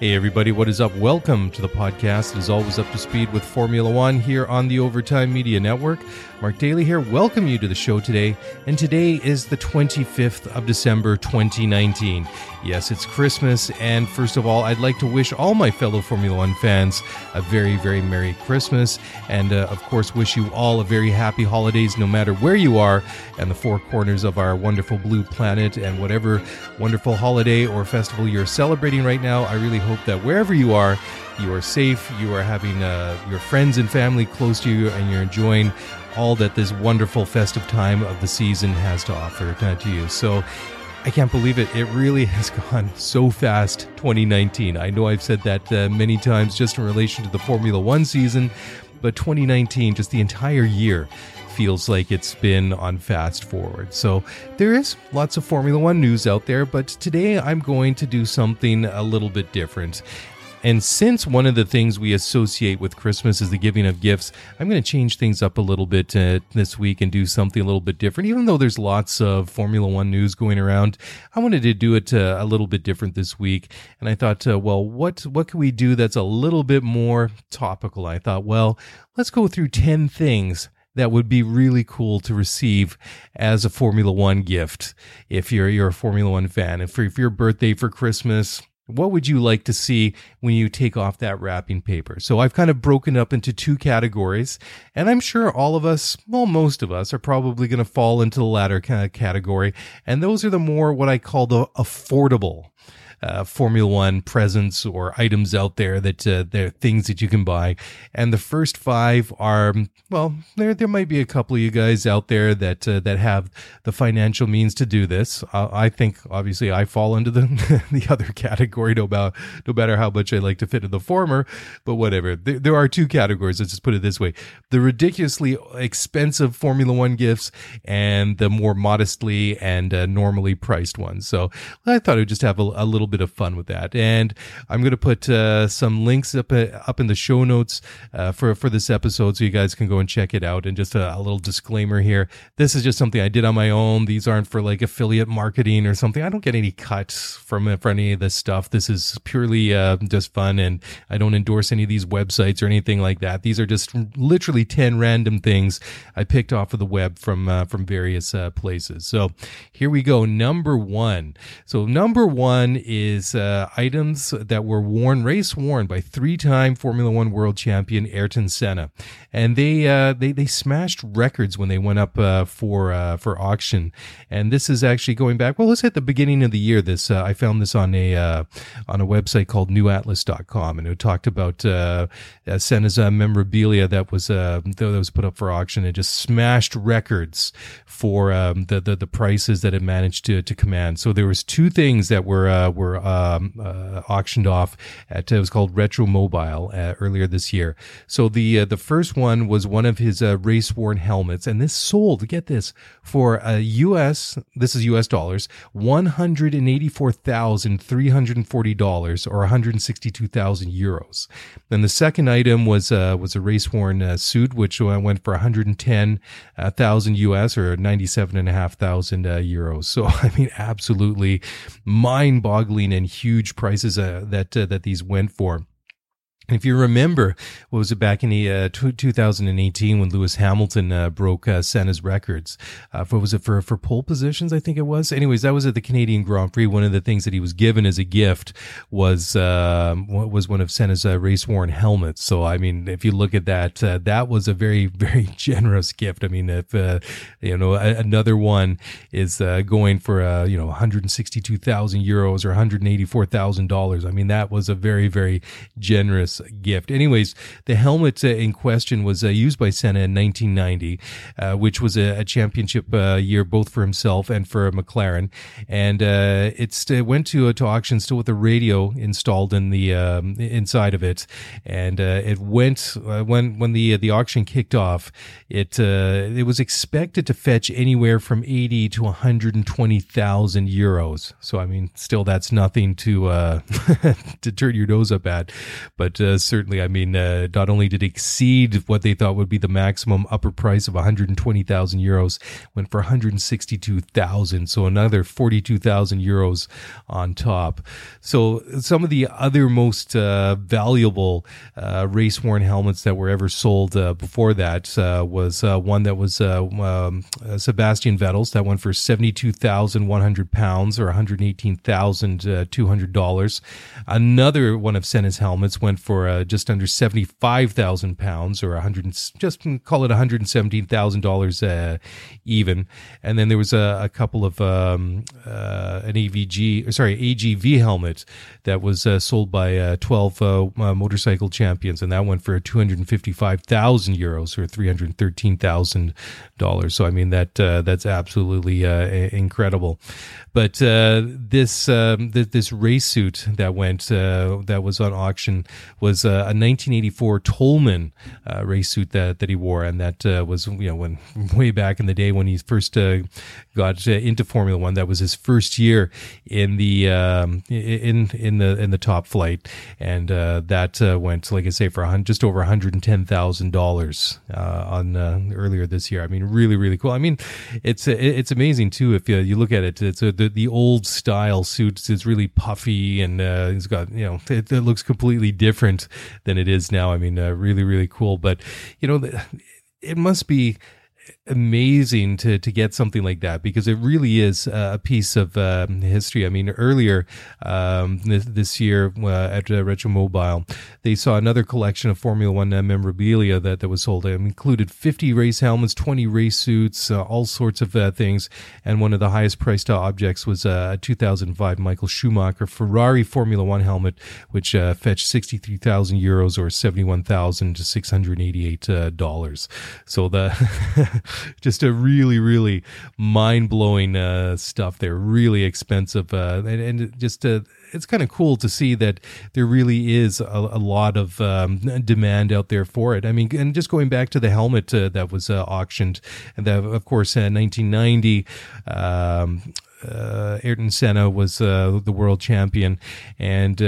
Hey everybody, what is up? Welcome to the podcast. It is always up to speed with Formula One here on the Overtime Media Network. Mark Daly here. Welcome you to the show today. And today is the 25th of December, 2019. Yes, it's Christmas. And first of all, I'd like to wish all my fellow Formula One fans a very, very Merry Christmas. And of course, wish you all a very happy holidays, no matter where you are and the four corners of our wonderful blue planet and whatever wonderful holiday or festival you're celebrating right now. I really hope that wherever you are safe, you are having your friends and family close to you, and you're enjoying all that this wonderful festive time of the season has to offer to you. So I can't believe it. It really has gone so fast, 2019. I know I've said that many times just in relation to the Formula One season, but 2019, just the entire year, feels like it's been on fast forward. So there is lots of Formula One news out there, but today I'm going to do something a little bit different. And since one of the things we associate with Christmas is the giving of gifts, I'm going to change things up a little bit this week and do something a little bit different. Even though there's lots of Formula One news going around, I wanted to do it a little bit different this week. And I thought, well, what can we do that's a little bit more topical? I thought, well, let's go through 10 things that would be really cool to receive as a Formula One gift if you're a Formula One fan. And for your birthday, for Christmas, what would you like to see when you take off that wrapping paper? So I've kind of broken up into two categories, and I'm sure all of us, well, most of us are probably going to fall into the latter kind of category. And those are the more what I call the affordable Formula One presents or items out there that they're things that you can buy. And the first five are, well, there might be a couple of you guys out there that have the financial means to do this. I think obviously I fall into the other category, no matter how much I like to fit in the former, but whatever. There are two categories. Let's just put it this way: the ridiculously expensive Formula One gifts and the more modestly and normally priced ones. So I thought I would just have a little bit of fun with that, and I'm going to put some links up in the show notes for this episode, so you guys can go and check it out. And just a little disclaimer here: this is just something I did on my own. These aren't for like affiliate marketing or something. I don't get any cuts from any of this stuff. This is purely just fun, and I don't endorse any of these websites or anything like that. These are just literally 10 random things I picked off of the web from various places. So here we go. Number 1. So number 1 is items that were race worn by three-time Formula One world champion Ayrton Senna, and they smashed records when they went up for auction. And this is actually going back. Well, let's hit the beginning of the year. This I found this on a website called NewAtlas.com, and it talked about Senna's memorabilia that was put up for auction. It just smashed records for the prices that it managed to command. So there was two things that were auctioned off at it was called Retro Mobile earlier this year. So the first one was one of his race worn helmets, and this sold, get this, for a US, this is US dollars, $184,340 or 162,000 euros. Then the second item was a race worn suit, which went for 110,000 US or 97,500 euros. So I mean, absolutely mind-boggling and huge prices that these went for. If you remember, what was it back in the 2018 when Lewis Hamilton broke Senna's records? For pole positions, I think it was. Anyways, that was at the Canadian Grand Prix. One of the things that he was given as a gift was one of Senna's race-worn helmets. So, I mean, if you look at that, that was a very, very generous gift. I mean, if another one is going for €162,000 or $184,000, I mean, that was a very, very generous gift. Anyways, the helmet in question was used by Senna in 1990, which was a championship year both for himself and for McLaren. And it went to auction still with a radio installed in the inside of it. And it went when the auction kicked off. It was expected to fetch anywhere from 80 to 120,000 euros. So I mean, still that's nothing to to turn your nose up at, but. Certainly, I mean, not only did it exceed what they thought would be the maximum upper price of 120,000 euros, went for 162,000, so another 42,000 euros on top. So some of the other most valuable race-worn helmets that were ever sold before that was one that was Sebastian Vettel's, that went for £72,100 or $118,200. Another one of Senna's helmets went for just under £75,000 or call it $117,000 even. And then there was a couple of an AGV helmet that was sold by 12 motorcycle champions, and that went for €255,000 or $313,000. So I mean that's absolutely incredible. But this race suit that went that was on auction was a 1984 Tolman race suit that he wore, and that was when way back in the day when he first got into Formula One. That was his first year in the in the top flight, and that went, like I say, for just over $110,000 on earlier this year. I mean, really, really cool. I mean, it's amazing too if you look at it. It's the old style suits. It's really puffy, and it's got it looks completely different than it is now. I mean, really, really cool. But, it must be amazing to get something like that, because it really is a piece of history. I mean, earlier this year at Retro Mobile, they saw another collection of Formula One memorabilia that was sold. It included 50 race helmets, 20 race suits, all sorts of things. And one of the highest priced objects was a 2005 Michael Schumacher Ferrari Formula One helmet, which fetched 63,000 euros or $71,688. So just a really, really mind-blowing stuff. They're really expensive, and just it's kind of cool to see that there really is a lot of demand out there for it. I mean, and just going back to the helmet that was auctioned, and that, of course, 1990. Ayrton Senna was the world champion, and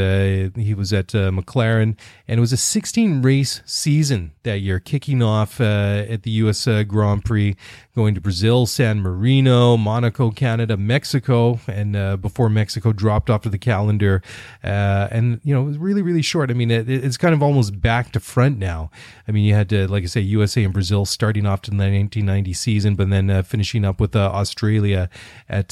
he was at McLaren, and it was a 16-race season that year, kicking off at the U.S. Grand Prix, going to Brazil, San Marino, Monaco, Canada, Mexico, and before Mexico dropped off to the calendar, and it was really, really short. I mean, it's kind of almost back to front now. I mean, you had to, like I say, USA and Brazil starting off to the 1990 season, but then finishing up with Australia at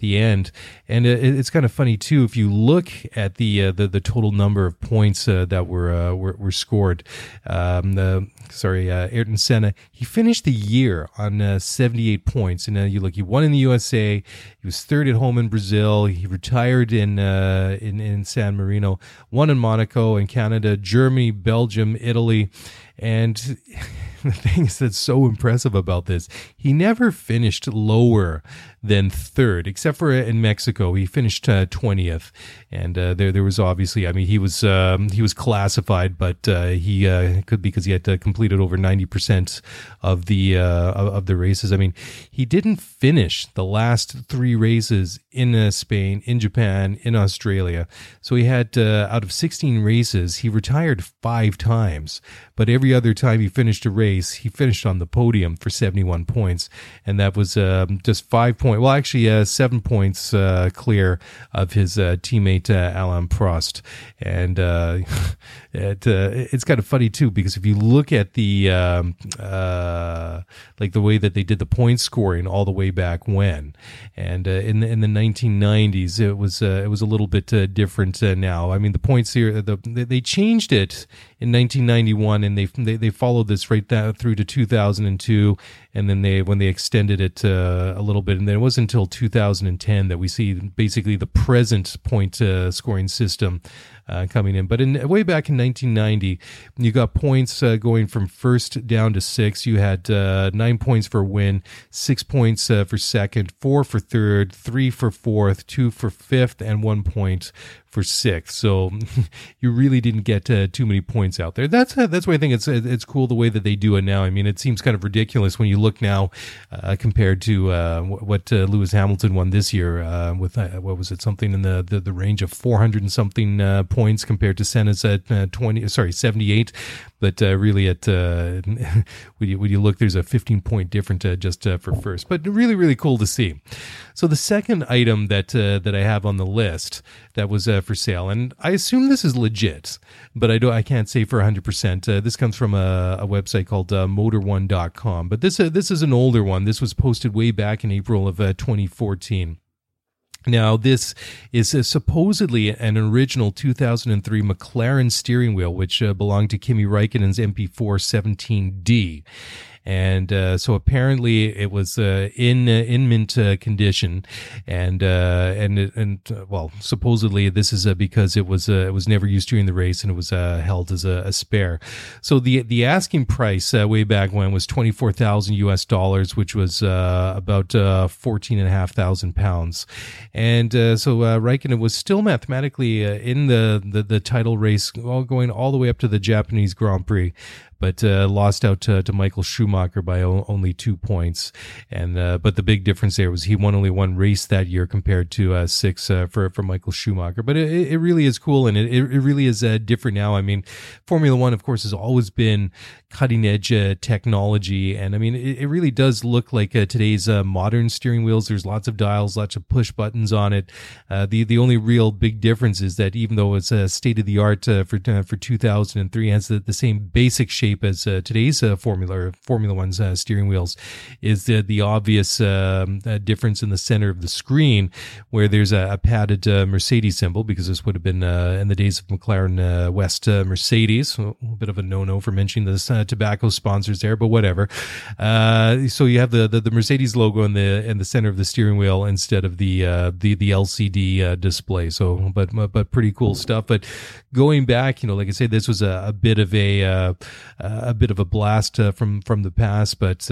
the end. And it's kind of funny too if you look at the total number of points that were scored. Ayrton Senna, he finished the year on 78 points, and he won in the USA, he was third at home in Brazil, he retired in San Marino, won in Monaco and Canada, Germany, Belgium, Italy. And the thing that's so impressive about this, he never finished lower than third, except for in Mexico. He finished 20th, and there was obviously, I mean, he was classified, but he could, because he had completed over 90% of the races. I mean, he didn't finish the last three races in Spain, in Japan, in Australia. So he had out of 16 races, he retired 5 times, but every other time he finished a race, race, he finished on the podium for 71 points, and that was just 5 points. Well, actually, 7 points clear of his teammate Alain Prost. And it's kind of funny too, because if you look at the like the way that they did the point scoring all the way back when, and in the 1990s, it was a little bit different now. I mean, the points here, they changed it in 1991, and they followed this right through to 2002, and then when they extended it a little bit, and then it wasn't until 2010 that we see basically the present point scoring system coming in. But way back in 1990, you got points going from first down to sixth. You had 9 points for win, 6 points for second, 4 for third, 3 for fourth, 2 for fifth, and 1 point for sixth. So you really didn't get too many points out there. That's why I think it's cool the way that they do it now. I mean, it seems kind of ridiculous when you look now compared to what Lewis Hamilton won this year with what was it, something in the range of 400 and something points compared to Senna's at 78. But really, at when you look, there's a 15-point difference just for first. But really, really cool to see. So the second item that I have on the list that was for sale, and I assume this is legit, but I can't say for 100%. This comes from a website called MotorOne.com. But this is an older one. This was posted way back in April of 2014. Now, this is supposedly an original 2003 McLaren steering wheel, which belonged to Kimi Räikkönen's MP4 17D. And so apparently it was in mint condition, and well, supposedly this is because it was never used during the race, and it was held as a spare. So the asking price way back when was $24,000 US, which was about 14,500 pounds. And so Räikkönen was still mathematically in the title race, going all the way up to the Japanese Grand Prix, but lost out to Michael Schumacher by only 2 points. And but the big difference there was he won only one race that year compared to six for Michael Schumacher. But it really is cool, and it really is different now. I mean, Formula One, of course, has always been cutting-edge technology, and I mean, it really does look like today's modern steering wheels. There's lots of dials, lots of push buttons on it. The only real big difference is that even though it's state-of-the-art for 2003, has the same basic shape as today's Formula One's steering wheels, is the obvious difference in the center of the screen, where there's a padded Mercedes symbol, because this would have been in the days of McLaren West Mercedes. A bit of a no-no for mentioning this tobacco sponsors there, but whatever. So you have the Mercedes logo in the center of the steering wheel instead of the LCD display. So, but pretty cool stuff. But going back, like I say, this was a bit of a blast from the past, but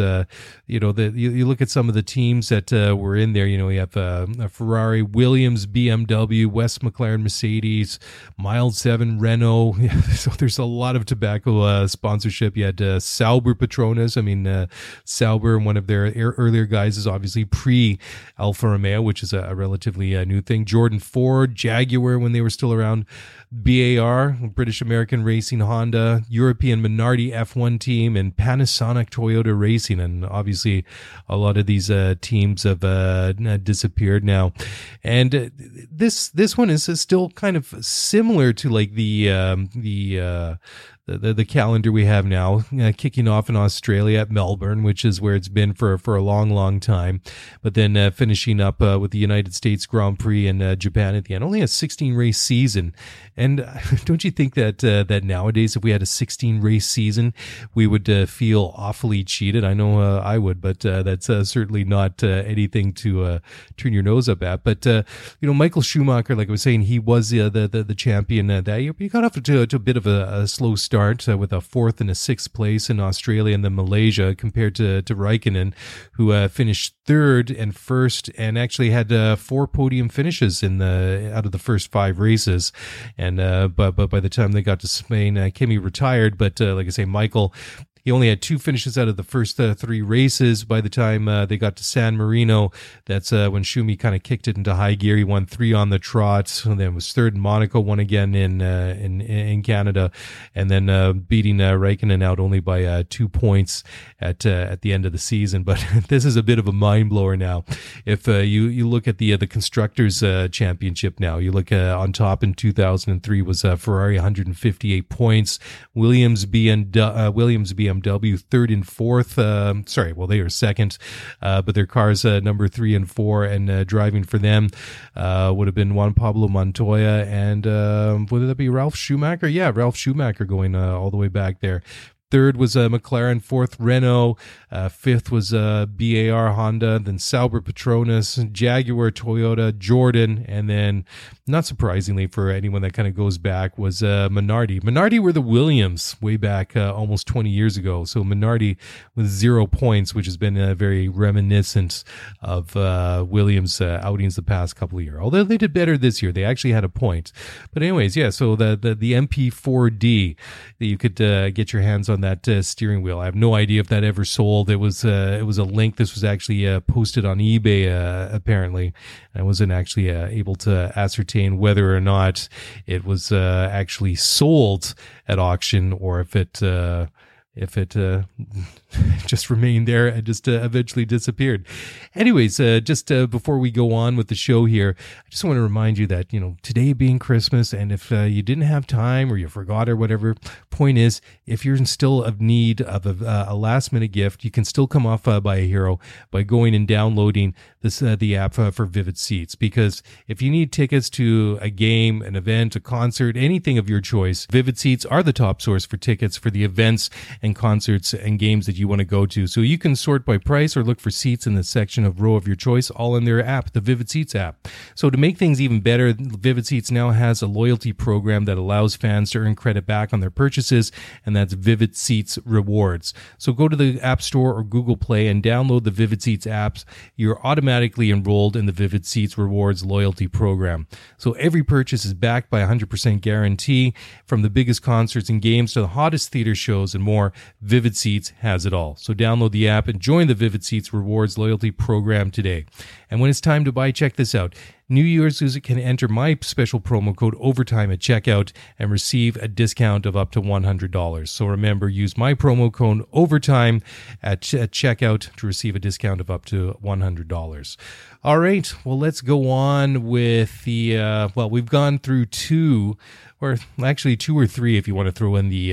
you look at some of the teams that were in there. You have a Ferrari, Williams, BMW, West McLaren, Mercedes, Mild 7, Renault. So there's a lot of tobacco sponsorship. You had Sauber, Petronas. I mean, Sauber, one of their earlier guys, is obviously pre Alfa Romeo, which is a relatively new thing. Jordan Ford, Jaguar when they were still around, BAR, British American Racing, Honda, European Minardi F1 team, and Panasonic Toyota Racing. And obviously a lot of these teams have disappeared now. And this one is still kind of similar to like the calendar we have now, kicking off in Australia at Melbourne, which is where it's been for a long, long time, but then finishing up with the United States Grand Prix and Japan at the end. Only a 16-race season. And don't you think that nowadays, if we had a 16-race season, we would feel awfully cheated? I know I would, but that's certainly not anything to turn your nose up at. But, Michael Schumacher, like I was saying, he was the champion that year. He got off to a bit of a slow start with a fourth and a sixth place in Australia and then Malaysia, compared to Räikkönen, who finished third and first, and actually had 4 podium finishes in out of the first 5 races. And but by the time they got to Spain, Kimi retired. But like I say, Michael, He only had 2 finishes out of the first 3 races. By the time they got to San Marino, that's when Schumi kind of kicked it into high gear. He won 3 on the trot, and then was third in Monaco, won again in Canada, and then beating Raikkonen out only by 2 points at the end of the season. But this is a bit of a mind blower now. If you look at the Constructors' Championship now, you look on top in 2003 was Ferrari 158 points, Williams BMW third and fourth. They were second, but their cars number 3 and 4, and driving for them would have been Juan Pablo Montoya and would that be Ralf Schumacher? Yeah, Ralf Schumacher going all the way back there. Third was McLaren, fourth Renault, fifth was BAR Honda, then Sauber Petronas, Jaguar Toyota, Jordan, and then, not surprisingly for anyone that kind of goes back, was Minardi. Minardi were the Williams way back almost 20 years ago, so Minardi with 0 points, which has been very reminiscent of Williams' outings the past couple of years, although they did better this year. They actually had a point. But anyways, yeah, so the MP4D, that you could get your hands on that steering wheel. I have no idea if that ever sold. It was a link. This was actually posted on eBay apparently. I wasn't actually able to ascertain whether or not it was actually sold at auction or if it just remained there and just eventually disappeared. Anyways, just before we go on with the show here, I just want to remind you that, today being Christmas, and if you didn't have time or you forgot or whatever, point is, if you're still of need of a last-minute gift, you can still come off by a hero by going and downloading this the app for Vivid Seats, because if you need tickets to a game, an event, a concert, anything of your choice, Vivid Seats are the top source for tickets for the events and concerts and games that you want to go to. So you can sort by price or look for seats in the section of row of your choice, all in their app, the Vivid Seats app. So to make things even better, Vivid Seats now has a loyalty program that allows fans to earn credit back on their purchases, and that's Vivid Seats Rewards. So go to the App Store or Google Play and download the Vivid Seats apps. You're automatically enrolled in the Vivid Seats Rewards loyalty program. So every purchase is backed by 100% guarantee. From the biggest concerts and games to the hottest theater shows and more, Vivid Seats has it all. So download the app and join the Vivid Seats Rewards loyalty program today. And when it's time to buy, check this out. New Year's users can enter my special promo code OVERTIME at checkout and receive a discount of up to $100. So remember, use my promo code OVERTIME at checkout to receive a discount of up to $100. All right, well, let's go on with the, we've gone through 2, or actually 2 or 3 if you want to throw in the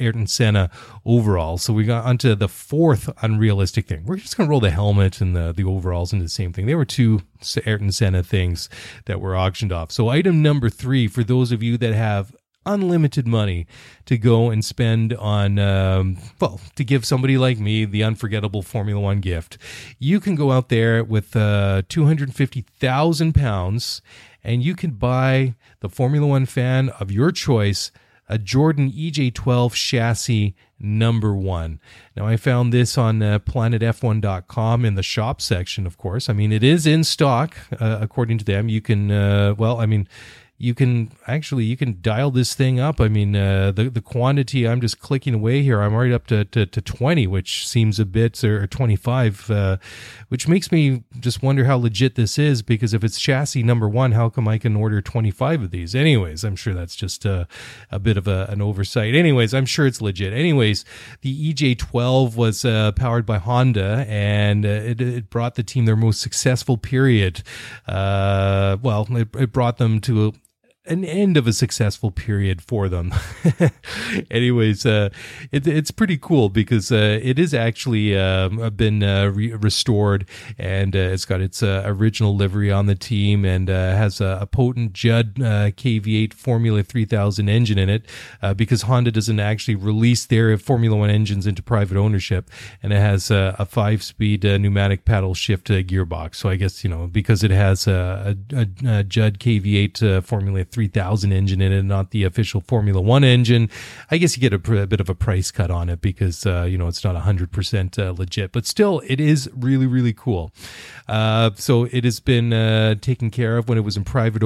Ayrton Senna overall. So we got onto the 4th unrealistic thing. We're just going to roll the helmet and the overalls into the same thing. They were 2 Ayrton Senna things that were auctioned off. So item number 3, for those of you that have unlimited money to go and spend on, to give somebody like me the unforgettable Formula One gift, you can go out there with £250,000 and you can buy the Formula One fan of your choice a Jordan EJ12 chassis number 1. Now, I found this on planetf1.com in the shop section, of course. I mean, it is in stock, according to them. You can, you can dial this thing up. I mean, the quantity, I'm just clicking away here. I'm already up to 20, which seems a bit, or 25, which makes me just wonder how legit this is, because if it's chassis number 1, how come I can order 25 of these? Anyways, I'm sure that's just a bit of an oversight. Anyways, I'm sure it's legit. Anyways, the EJ12 was powered by Honda, and it brought the team their most successful period. It brought them to an end of a successful period for them. Anyways, it's pretty cool because it is actually been restored, and it's got its original livery on the team, and has a potent Judd KV8 Formula 3000 engine in it, because Honda doesn't actually release their Formula 1 engines into private ownership, and it has a 5-speed pneumatic paddle shift gearbox. So I guess, because it has a Judd KV8 Formula 3000 engine in it, not the official Formula One engine. I guess you get a bit of a price cut on it because, you know, it's not 100% legit, but still it is really, really cool. So it has been taken care of when it was in private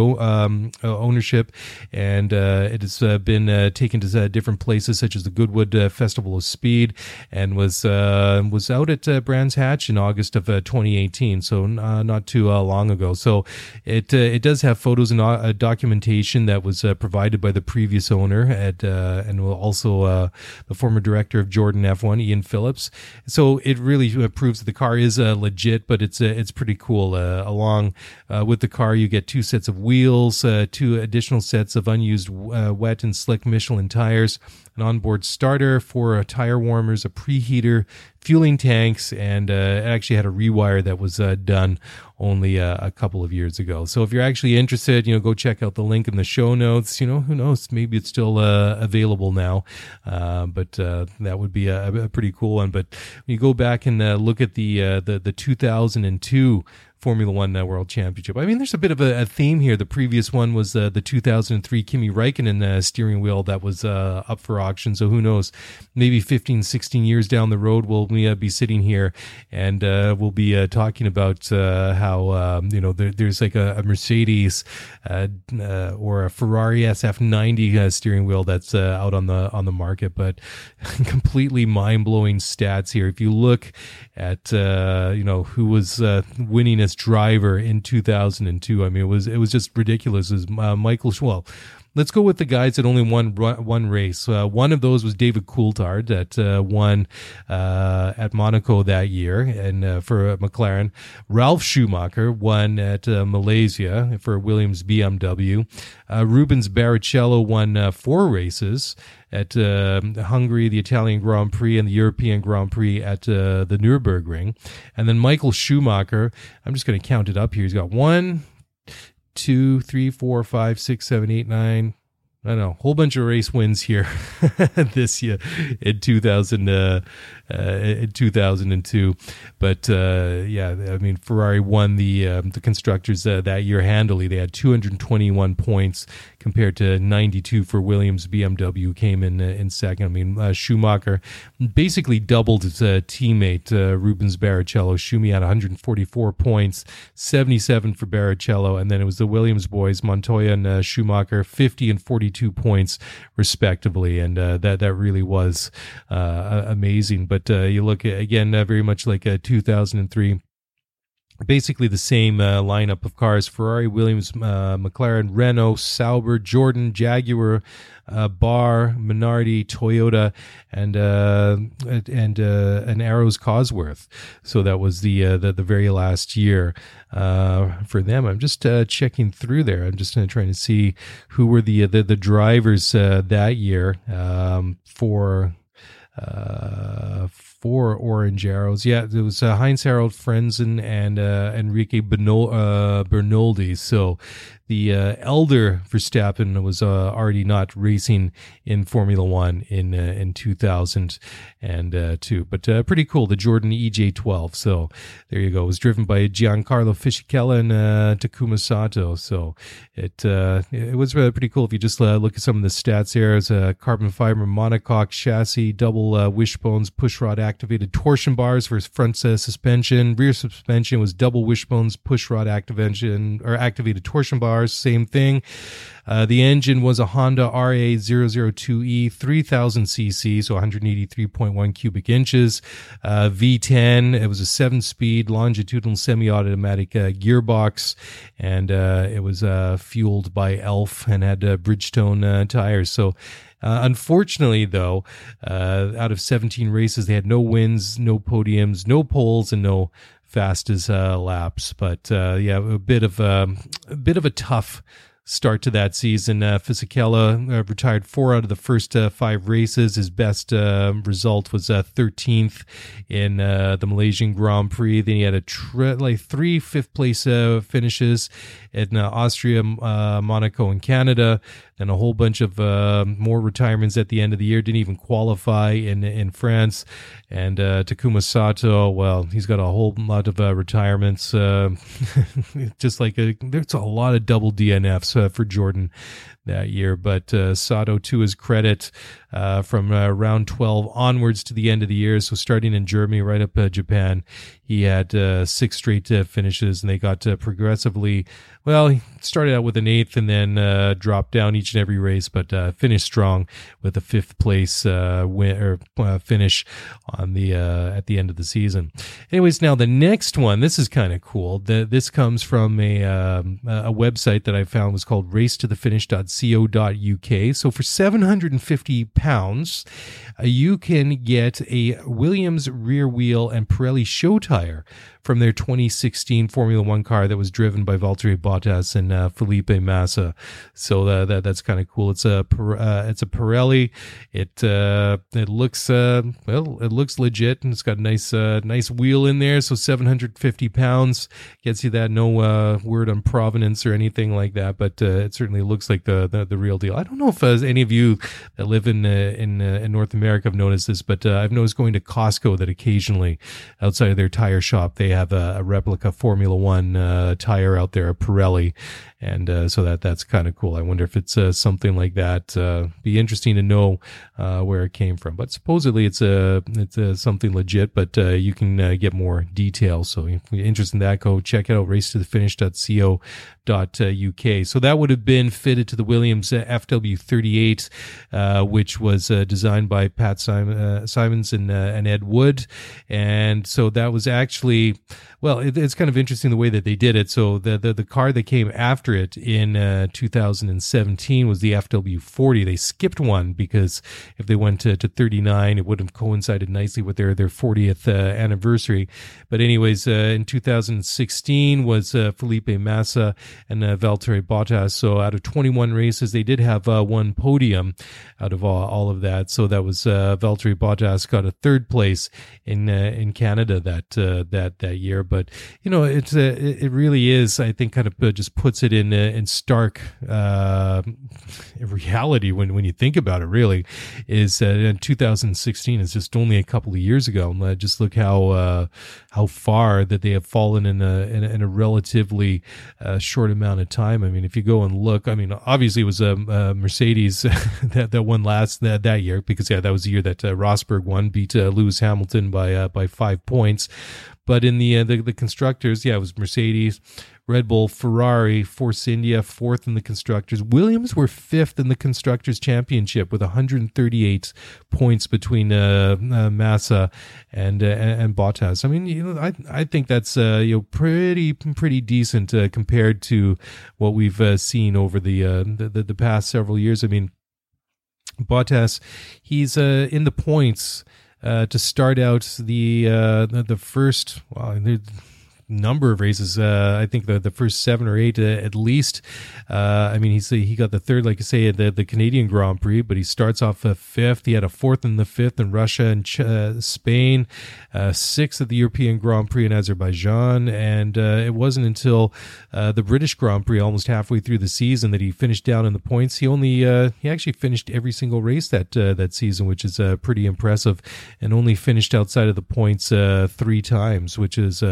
ownership, and it has been taken to different places such as the Goodwood Festival of Speed, and was out at Brands Hatch in August of 2018, so not too long ago. So it does have photos and documentation that was provided by the previous owner at and also the former director of Jordan F1, Ian Phillips. So it really proves that the car is legit, but it's pretty cool. Along with the car, you get two sets of wheels, two additional sets of unused wet and slick Michelin tires, an onboard starter, four tire warmers, a preheater, fueling tanks, and it actually had a rewire that was done only a couple of years ago. So if you're actually interested, you know, go check out the link in the show notes. You know, who knows? Maybe it's still available now, but that would be a pretty cool one. But when you go back and look at the 2002 Formula One World Championship. I mean, there's a bit of a theme here. The previous one was the 2003 Kimi Räikkönen steering wheel that was up for auction. So who knows? Maybe 15, 16 years down the road, we'll be sitting here and we'll be talking about how, you know, there's like a Mercedes or a Ferrari SF90 steering wheel that's out on the market. But completely mind-blowing stats here. If you look at, you know, who was winning as driver in 2002, I mean, it was just ridiculous. It was Michael Schwell. Let's go with the guys that only won one race. One of those was David Coulthard that won at Monaco that year and for McLaren. Ralf Schumacher won at Malaysia for Williams BMW. Rubens Barrichello won four races at Hungary, the Italian Grand Prix, and the European Grand Prix at the Nürburgring. And then Michael Schumacher, I'm just going to count it up here. He's got 1, 2, 3, 4, 5, 6, 7, 8, 9. I don't know, whole bunch of race wins here this year in 2002. But yeah, I mean, Ferrari won the constructors that year handily. They had 221 points compared to 92 for Williams. BMW came in second. I mean, Schumacher basically doubled his teammate Rubens Barrichello. Schumi had 144 points, 77 for Barrichello, and then it was the Williams boys, Montoya and Schumacher, 50 and 42. 2 points respectively, and that really was amazing. But you look at, again, very much like 2003, basically the same lineup of cars: Ferrari, Williams, McLaren, Renault, Sauber, Jordan, Jaguar, Barr, Minardi, Toyota, and Arrows Cosworth. So that was the very last year for them. I'm just checking through there. I'm just trying to see who were the drivers that year for Orange Arrows. Yeah, it was Heinz-Harald Frentzen and Enrique Bernoldi. So the elder Verstappen was already not racing in Formula One in 2002. But pretty cool, the Jordan EJ12. So there you go. It was driven by Giancarlo Fisichella and Takuma Sato. So it was pretty cool. If you just look at some of the stats there, it's a carbon fiber monocoque chassis, double wishbones, pushrod activated torsion bars for front suspension. Rear suspension was double wishbones, pushrod activated torsion bars, same thing. The engine was a Honda RA002E, 3,000cc, so 183.1 cubic inches, V10. It was a 7-speed longitudinal semi-automatic gearbox, and it was fueled by Elf and had Bridgestone tires. So unfortunately, though, out of 17 races, they had no wins, no podiums, no poles, and no fastest laps. But yeah, a bit of a tough start to that season. Fisichella retired 4 out of the first 5 races. His best result was 13th in the Malaysian Grand Prix. Then he had three fifth-place finishes in Austria, Monaco, and Canada, and a whole bunch of more retirements at the end of the year. Didn't even qualify in France. And Takuma Sato, well, he's got a whole lot of retirements. Just like there's a lot of double DNFs. for Jordan that year. But Sato, to his credit, from round 12 onwards to the end of the year, so starting in Germany right up Japan, he had six straight finishes, and they got progressively, well, he started out with an eighth and then dropped down each and every race, but finished strong with a fifth place finish on the at the end of the season. Anyways, now the next one, this is kind of cool. This comes from a website that I found was called racetothefinish.co.uk. So for £750, you can get a Williams rear wheel and Pirelli show tire from their 2016 Formula One car that was driven by Valtteri Bottas and Felipe Massa. So that's kind of cool. It's a Pirelli. It looks it looks legit, and it's got a nice wheel in there. So £750 gets you that. No word on provenance or anything like that, but it certainly looks like the real deal. I don't know if any of you that live in North America have noticed this, but I've noticed going to Costco that occasionally outside of their tire shop they have a replica Formula One tire out there, a Pirelli, and so that's kind of cool. I wonder if it's something like that. Be interesting to know where it came from, but supposedly it's something legit, but you can get more details. So if you're interested in that, go check it out, racetothefinish.co.uk. So that would have been fitted to the Williams FW38, which was designed by Pat Simons and Ed Wood. And so that was actually, well, it's kind of interesting the way that they did it. So the car that came after it in 2017 was the FW40. They skipped one because if they went to 39, it would have coincided nicely with their 40th anniversary. But anyways, in 2016 was Felipe Massa and Valtteri Bottas. So out of 21 races, they did have one podium out of all of that. So that was Valtteri Bottas got a third place in Canada that year. But you know, it really is, I think, kind of just puts it in stark reality when you think about it. Really, is in 2016 is just only a couple of years ago. Just look how far that they have fallen in a relatively short amount of time. I mean, if you go and look, I mean, obviously it was a Mercedes that won last that year, because that was the year that Rosberg won, beat Lewis Hamilton by 5 points. But in the constructors, it was Mercedes, Red Bull, Ferrari, Force India, fourth in the Constructors. Williams were fifth in the Constructors' Championship with 138 points between Massa and Bottas. I mean, you know, I think that's pretty decent compared to what we've seen over the past several years. I mean, Bottas, he's in the points to start out the first. Well, number of races, I think the first seven or eight at least. I mean, he got the third, like I say, at the Canadian Grand Prix, but he starts off fifth. He had a fourth in the fifth in Russia and Spain, sixth at the European Grand Prix in Azerbaijan, and it wasn't until the British Grand Prix almost halfway through the season that he finished down in the points. He actually finished every single race that season, which is pretty impressive, and only finished outside of the points three times, which is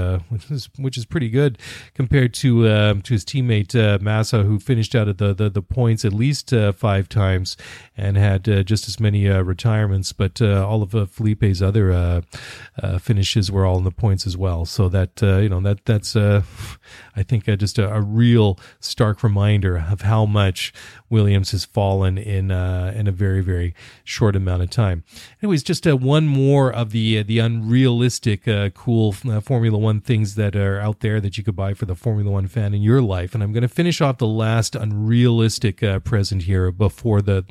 pretty good compared to his teammate Massa, who finished out at the points at least five times and had just as many retirements. But all of Felipe's other finishes were all in the points as well. So that that's I think just a real stark reminder of how much Williams has fallen in a very, very short amount of time. Anyways, just one more of the unrealistic cool Formula One things that are out there that you could buy for the Formula One fan in your life. And I'm going to finish off the last unrealistic present here before the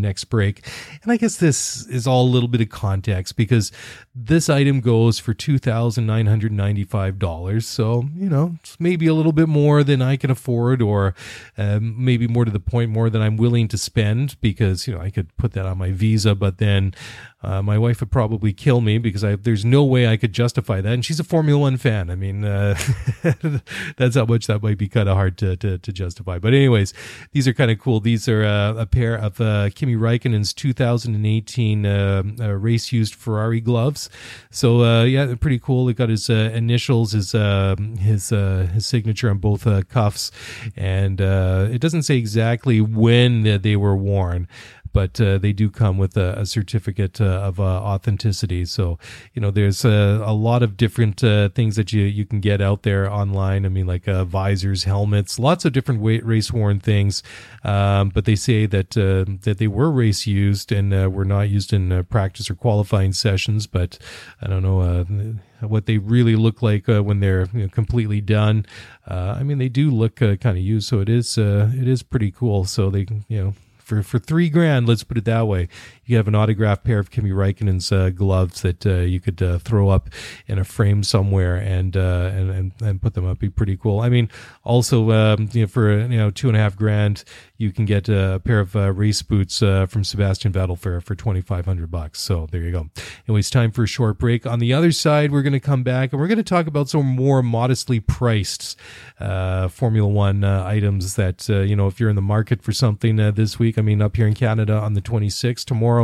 next break. And I guess this is all a little bit of context, because this item goes for $2,995. So, you know, maybe a little bit more than I can afford, or maybe more to the point, more than I'm willing to spend, because, you know, I could put that on my Visa, but then My wife would probably kill me because there's no way I could justify that. And she's a Formula One fan. I mean, that's how much that might be kind of hard to justify. But anyways, these are kind of cool. These are a pair of Kimi Räikkönen's 2018 race-used Ferrari gloves. So, yeah, pretty cool. It got his initials, his signature on both cuffs. And it doesn't say exactly when they were worn, but they do come with a certificate of authenticity. So, you know, there's a lot of different things that you can get out there online. I mean, like visors, helmets, lots of different race-worn things. But they say that that they were race-used and were not used in practice or qualifying sessions. But I don't know what they really look like when they're completely done. I mean, they do look kind of used, so it is pretty cool. So they, you know, For $3,000, let's put it that way, you have an autographed pair of Kimi Räikkönen's gloves that you could throw up in a frame somewhere and put them up. Be pretty cool. I mean, also for $2,500, you can get a pair of race boots from Sebastian Vettel for $2,500. So there you go. Anyways, time for a short break. On the other side, we're going to come back and we're going to talk about some more modestly priced Formula One items that if you're in the market for something this week. I mean, up here in Canada on the 26th, tomorrow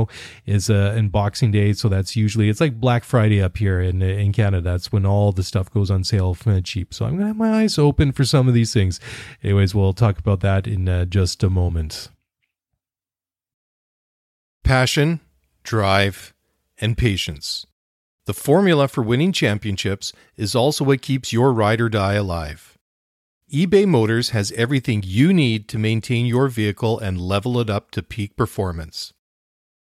is Unboxing Day, so that's usually, it's like Black Friday up here in Canada. That's when all the stuff goes on sale cheap. So I'm going to have my eyes open for some of these things. Anyways, we'll talk about that in just a moment. Passion, drive, and patience. The formula for winning championships is also what keeps your ride or die alive. eBay Motors has everything you need to maintain your vehicle and level it up to peak performance.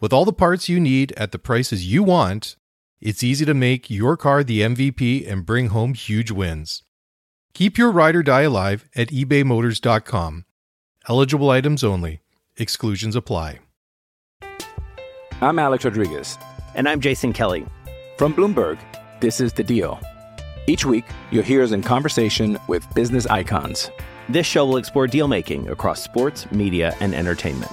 With all the parts you need at the prices you want, it's easy to make your car the MVP and bring home huge wins. Keep your ride or die alive at ebaymotors.com. Eligible items only. Exclusions apply. I'm Alex Rodriguez. And I'm Jason Kelly. From Bloomberg, this is The Deal. Each week, you'll hear us in conversation with business icons. This show will explore deal-making across sports, media, and entertainment.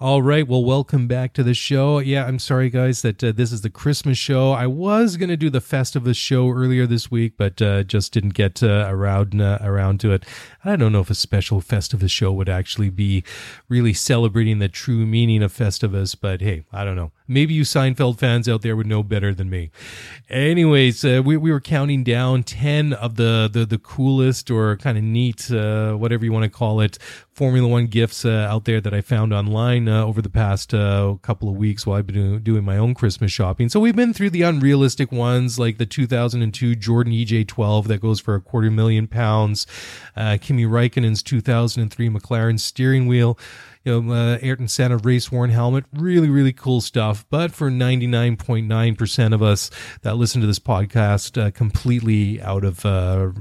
All right. Well, welcome back to the show. Yeah, I'm sorry, guys, that this is the Christmas show. I was going to do the Festivus show earlier this week, but just didn't get around to it. I don't know if a special Festivus show would actually be really celebrating the true meaning of Festivus, but hey, I don't know. Maybe you Seinfeld fans out there would know better than me. Anyways, we were counting down 10 of the coolest or kind of neat, whatever you want to call it, Formula One gifts out there that I found online over the past couple of weeks while I've been doing my own Christmas shopping. So we've been through the unrealistic ones like the 2002 Jordan EJ12 that goes for £250,000, Kimi Räikkönen's 2003 McLaren steering wheel, Ayrton Senna race-worn helmet, really, really cool stuff. But for 99.9% of us that listen to this podcast, completely out of our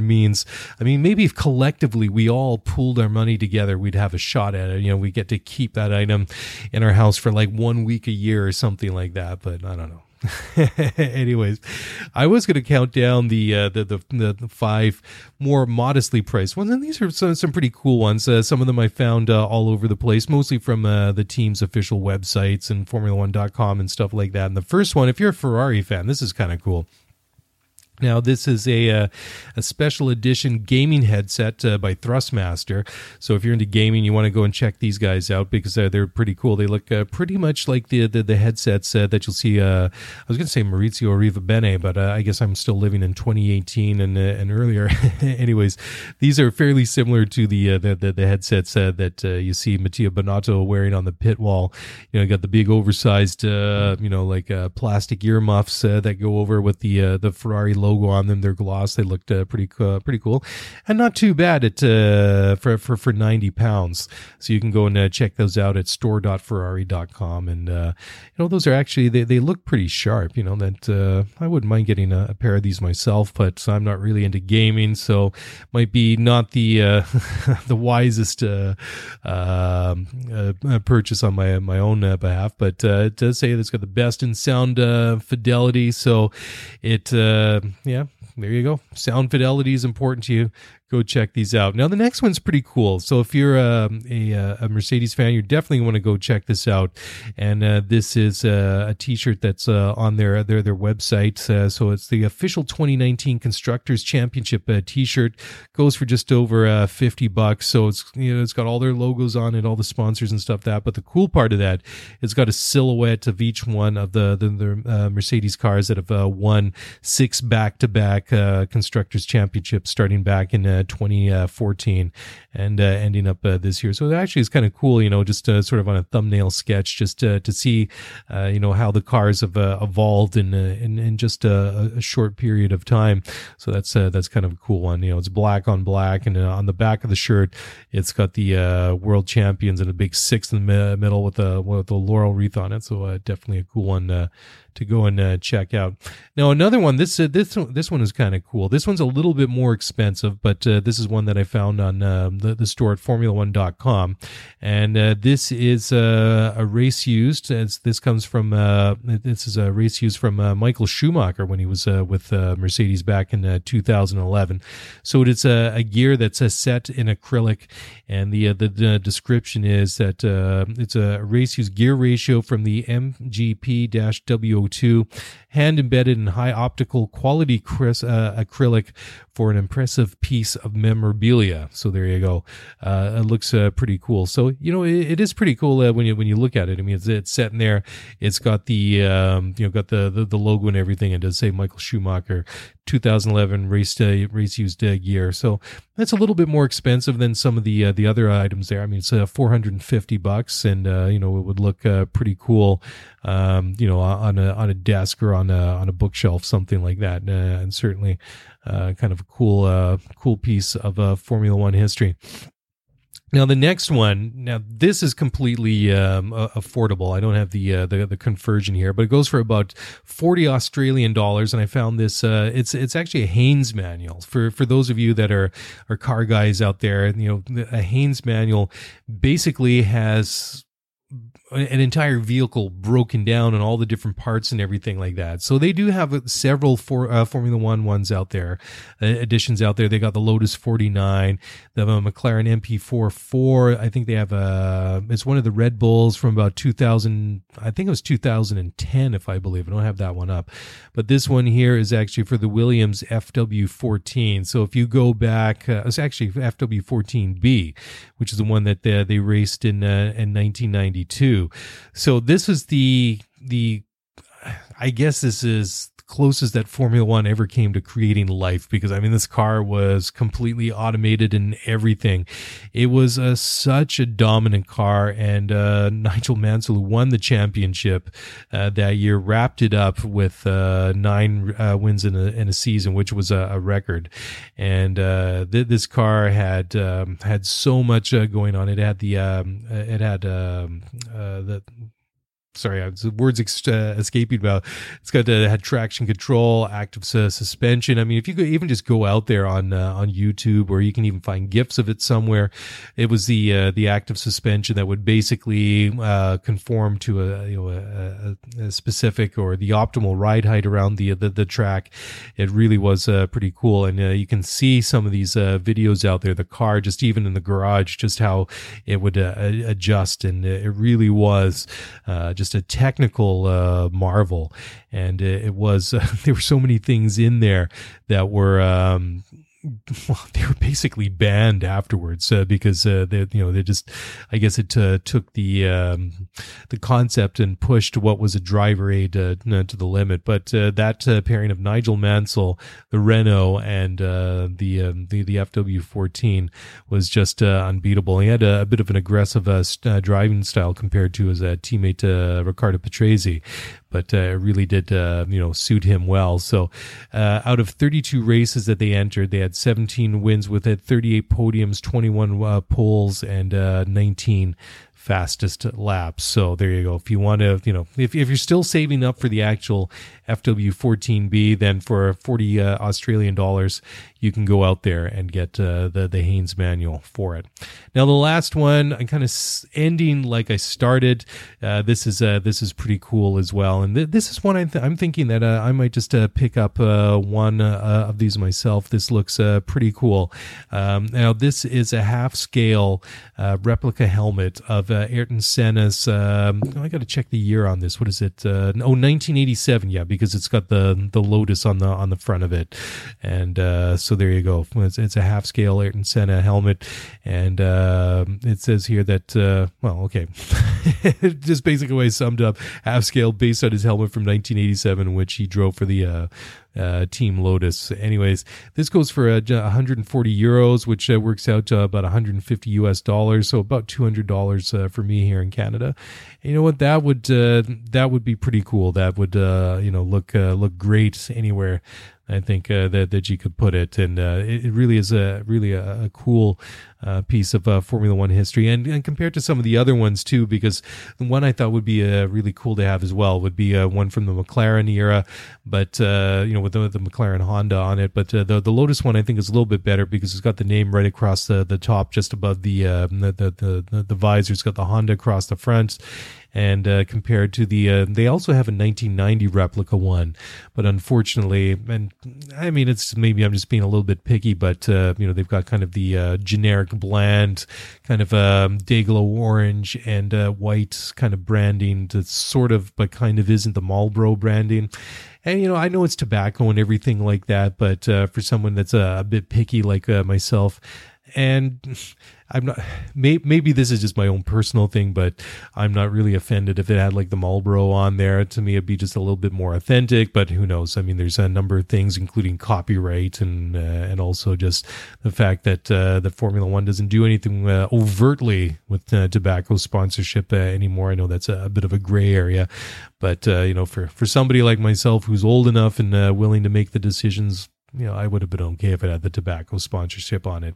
means. I mean, maybe if collectively we all pooled our money together, we'd have a shot at it. We get to keep that item in our house for like 1 week a year or something like that. But I don't know. Anyways, I was going to count down the five more modestly priced ones, and these are some pretty cool ones. Some of them I found all over the place, mostly from the team's official websites and Formula1.com and stuff like that. And the first one, if you're a Ferrari fan, this is kind of cool. Now, this is a special edition gaming headset by Thrustmaster. So if you're into gaming, you want to go and check these guys out because they're pretty cool. They look pretty much like the headsets that you'll see. I was going to say Maurizio Arrivabene, but I guess I'm still living in 2018 and earlier. Anyways, these are fairly similar to the headsets that you see Mattia Bonato wearing on the pit wall. You know, you got the big oversized, plastic earmuffs that go over with the Ferrari logo on them. They're gloss. They looked pretty cool, and not too bad at for £90. So you can go and check those out at store.ferrari.com, and those are actually they look pretty sharp. You know that I wouldn't mind getting a pair of these myself, but I'm not really into gaming, so might be not the the wisest purchase on my own behalf. But it does say it's got the best in sound fidelity, so it. Yeah, there you go. Sound fidelity is important to you. Go check these out. Now, the next one's pretty cool. So if you're a Mercedes fan, you definitely want to go check this out. And this is a T-shirt that's on their website. So it's the official 2019 Constructors Championship T-shirt. Goes for just over $50. So it's got all their logos on it, all the sponsors and stuff that. But the cool part of that, it's got a silhouette of each one of the Mercedes cars that have won 6 back-to-back Constructors Championships, starting back in 2014 and ending up this year. So it actually is kind of cool, just sort of on a thumbnail sketch, just to see, how the cars have evolved in just a short period of time. So that's kind of a cool one. It's black on black, and on the back of the shirt, it's got the world champions and a big 6 in the middle with a laurel wreath on it. So definitely a cool one to go and check out. Now another one. This one is kind of cool. This one's a little bit more expensive, but this is one that I found on the store at Formula1.com, and this is a race used. This is a race used from Michael Schumacher when he was with Mercedes back in 2011. So it is a gear that's set in acrylic, and the description is that it's a race used gear ratio from the MGP-W. Hand embedded in high optical quality acrylic for an impressive piece of memorabilia. So there you go. It looks pretty cool. So it is pretty cool when you look at it. I mean, it's set in there. It's got the got the logo and everything. It does say Michael Schumacher, 2011 race used gear. So that's a little bit more expensive than some of the other items there. I mean, it's $450, and it would look pretty cool. On a desk or on a bookshelf, something like that, and certainly kind of a cool piece of Formula One history. Now the next one. Now this is completely affordable. I don't have the conversion here, but it goes for about $40 Australian dollars. And I found this. It's actually a Haynes manual for those of you that are car guys out there. A Haynes manual basically has an entire vehicle broken down and all the different parts and everything like that. So they do have several Formula One ones out there, editions out there. They got the Lotus 49, the McLaren MP44. I think they have it's one of the Red Bulls from about 2000. I think it was 2010, if I believe. I don't have that one up, but this one here is actually for the Williams FW14. So if you go back, it's actually FW14B, which is the one that they raced in 1992. So this is the I guess this is closest that Formula One ever came to creating life, because I mean this car was completely automated and everything. It was such a dominant car, and Nigel Mansell, who won the championship that year, wrapped it up with 9 wins in a season, which was a record. And this car had so much going on. It had it's got to have traction control, active suspension. I mean, if you could even just go out there on YouTube, or you can even find GIFs of it somewhere, it was the active suspension that would basically conform to a specific or the optimal ride height around the track. It really was pretty cool, and you can see some of these videos out there. The car, just even in the garage, just how it would adjust, and it really was just just a technical marvel. And it was, there were so many things in there that were, they were basically banned afterwards because they just, I guess it took the concept and pushed what was a driver aid to the limit. But that pairing of Nigel Mansell, the Renault, and the FW14 was just unbeatable. He had a bit of an aggressive driving style compared to his teammate Riccardo Patrese, but it really did suit him well. So out of 32 races that they entered, they had 17 wins with it, 38 podiums, 21 poles, and 19 fastest laps. So there you go. If you want to, if you're still saving up for the actual FW14B, then for 40 Australian dollars, you can go out there and get the Haynes manual for it. Now the last one, I'm kind of ending like I started. This is pretty cool as well, and this is one I'm thinking that I might just pick up one of these myself. This looks pretty cool. Now this is a half-scale replica helmet of Ayrton Senna's, I got to check the year on this. What is it? 1987. Yeah, because it's got the Lotus on the front of it. And so there you go. It's a half-scale Ayrton Senna helmet. And it says here that, just basically way summed up, half-scale based on his helmet from 1987, which he drove for the Team Lotus. Anyways, this goes for €140, which works out to about $150, so about $200 for me here in Canada. And you know what? That would be pretty cool. That would look great anywhere, I think, that you could put it. And it really is a cool piece of Formula One history, and compared to some of the other ones too, because the one I thought would be really cool to have as well would be one from the McLaren era, but with the McLaren Honda on it. But the Lotus one I think is a little bit better because it's got the name right across the top, just above the visor. It's got the Honda across the front. And compared to they also have a 1990 replica one, but unfortunately, and I mean, it's maybe I'm just being a little bit picky, but they've got kind of the generic bland kind of Dayglow orange and white kind of branding that's sort of, but kind of isn't the Marlboro branding. And, I know it's tobacco and everything like that, but for someone that's a bit picky like myself, and I'm not, maybe this is just my own personal thing, but I'm not really offended if it had like the Marlboro on there. To me, it'd be just a little bit more authentic, but who knows? I mean, there's a number of things, including copyright and also just the fact that the Formula One doesn't do anything overtly with tobacco sponsorship anymore. I know that's a bit of a gray area, but, for somebody like myself who's old enough and willing to make the decisions, I would have been okay if it had the tobacco sponsorship on it.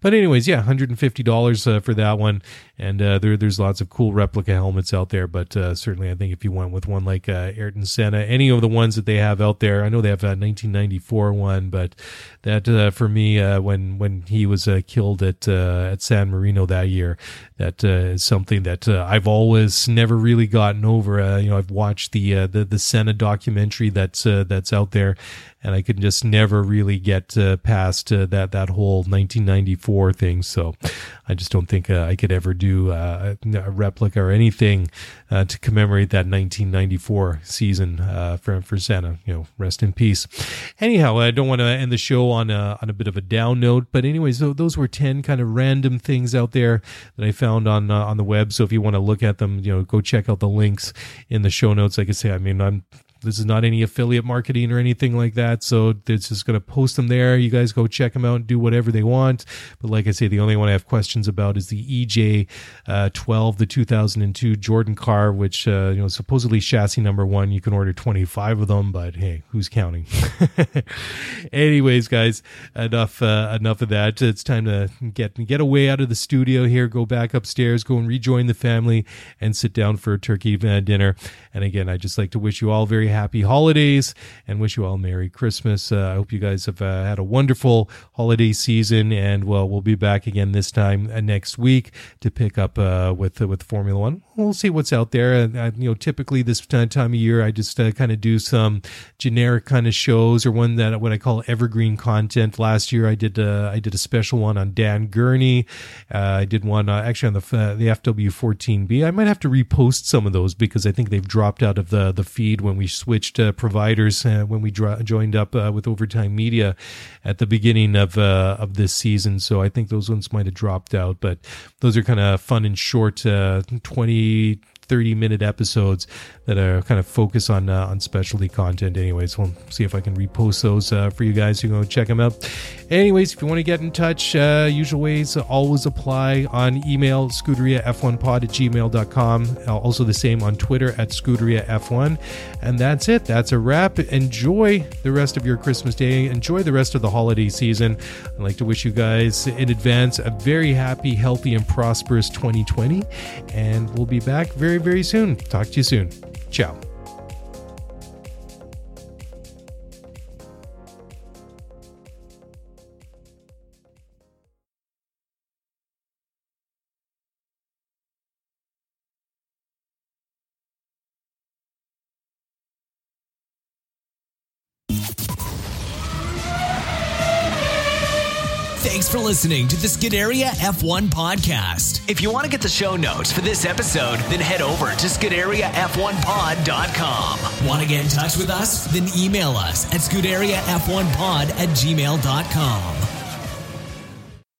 But anyways, yeah, $150 for that one. And there's lots of cool replica helmets out there. But certainly I think if you went with one like Ayrton Senna, any of the ones that they have out there, I know they have a 1994 one, but that for me, when he was killed at San Marino that year, that is something that I've always never really gotten over. I've watched the Senna documentary that's out there, and I could just never really get past that whole 1994 thing. So I just don't think I could ever do a replica or anything to commemorate that 1994 season for Senna. Rest in peace. Anyhow, I don't want to end the show on a bit of a down note. But anyways, those were 10 kind of random things out there that I found on the web. So if you want to look at them, go check out the links in the show notes. Like I say, I mean, this is not any affiliate marketing or anything like that. So it's just going to post them there. You guys go check them out and do whatever they want. But like I say, the only one I have questions about is the EJ12, the 2002 Jordan car, which, supposedly chassis number 1. You can order 25 of them, but hey, who's counting? Anyways, guys, enough of that. It's time to get away out of the studio here, go back upstairs, go and rejoin the family and sit down for a turkey dinner. And again, I'd just like to wish you all very happy holidays and wish you all Merry Christmas. I hope you guys have had a wonderful holiday season, and well, we'll be back again this time next week to pick up with Formula One. we'll see what's out there. And typically this time of year, I just kind of do some generic kind of shows, or one that what I call evergreen content. Last year, I did a special one on Dan Gurney. I did one actually on the FW14B. I might have to repost some of those because I think they've dropped out of the feed when we switched providers when we joined up with Overtime Media at the beginning of this season. So I think those ones might have dropped out, but those are kind of fun and short 20-30 minute episodes that are kind of focus on specialty content. Anyways, we'll see if I can repost those for you guys who go check them out. Anyways, if you want to get in touch, usual ways always apply on email, scuderiaf1pod@gmail.com. Also the same on Twitter @scuderiaf1. And that's it. That's a wrap. Enjoy the rest of your Christmas day. Enjoy the rest of the holiday season. I'd like to wish you guys in advance a very happy, healthy, and prosperous 2020. And we'll be back very soon. Talk to you soon. Ciao. Thanks for listening to the Scuderia F1 podcast. If you want to get the show notes for this episode, then head over to ScuderiaF1pod.com. Want to get in touch with us? Then email us at ScuderiaF1pod@gmail.com.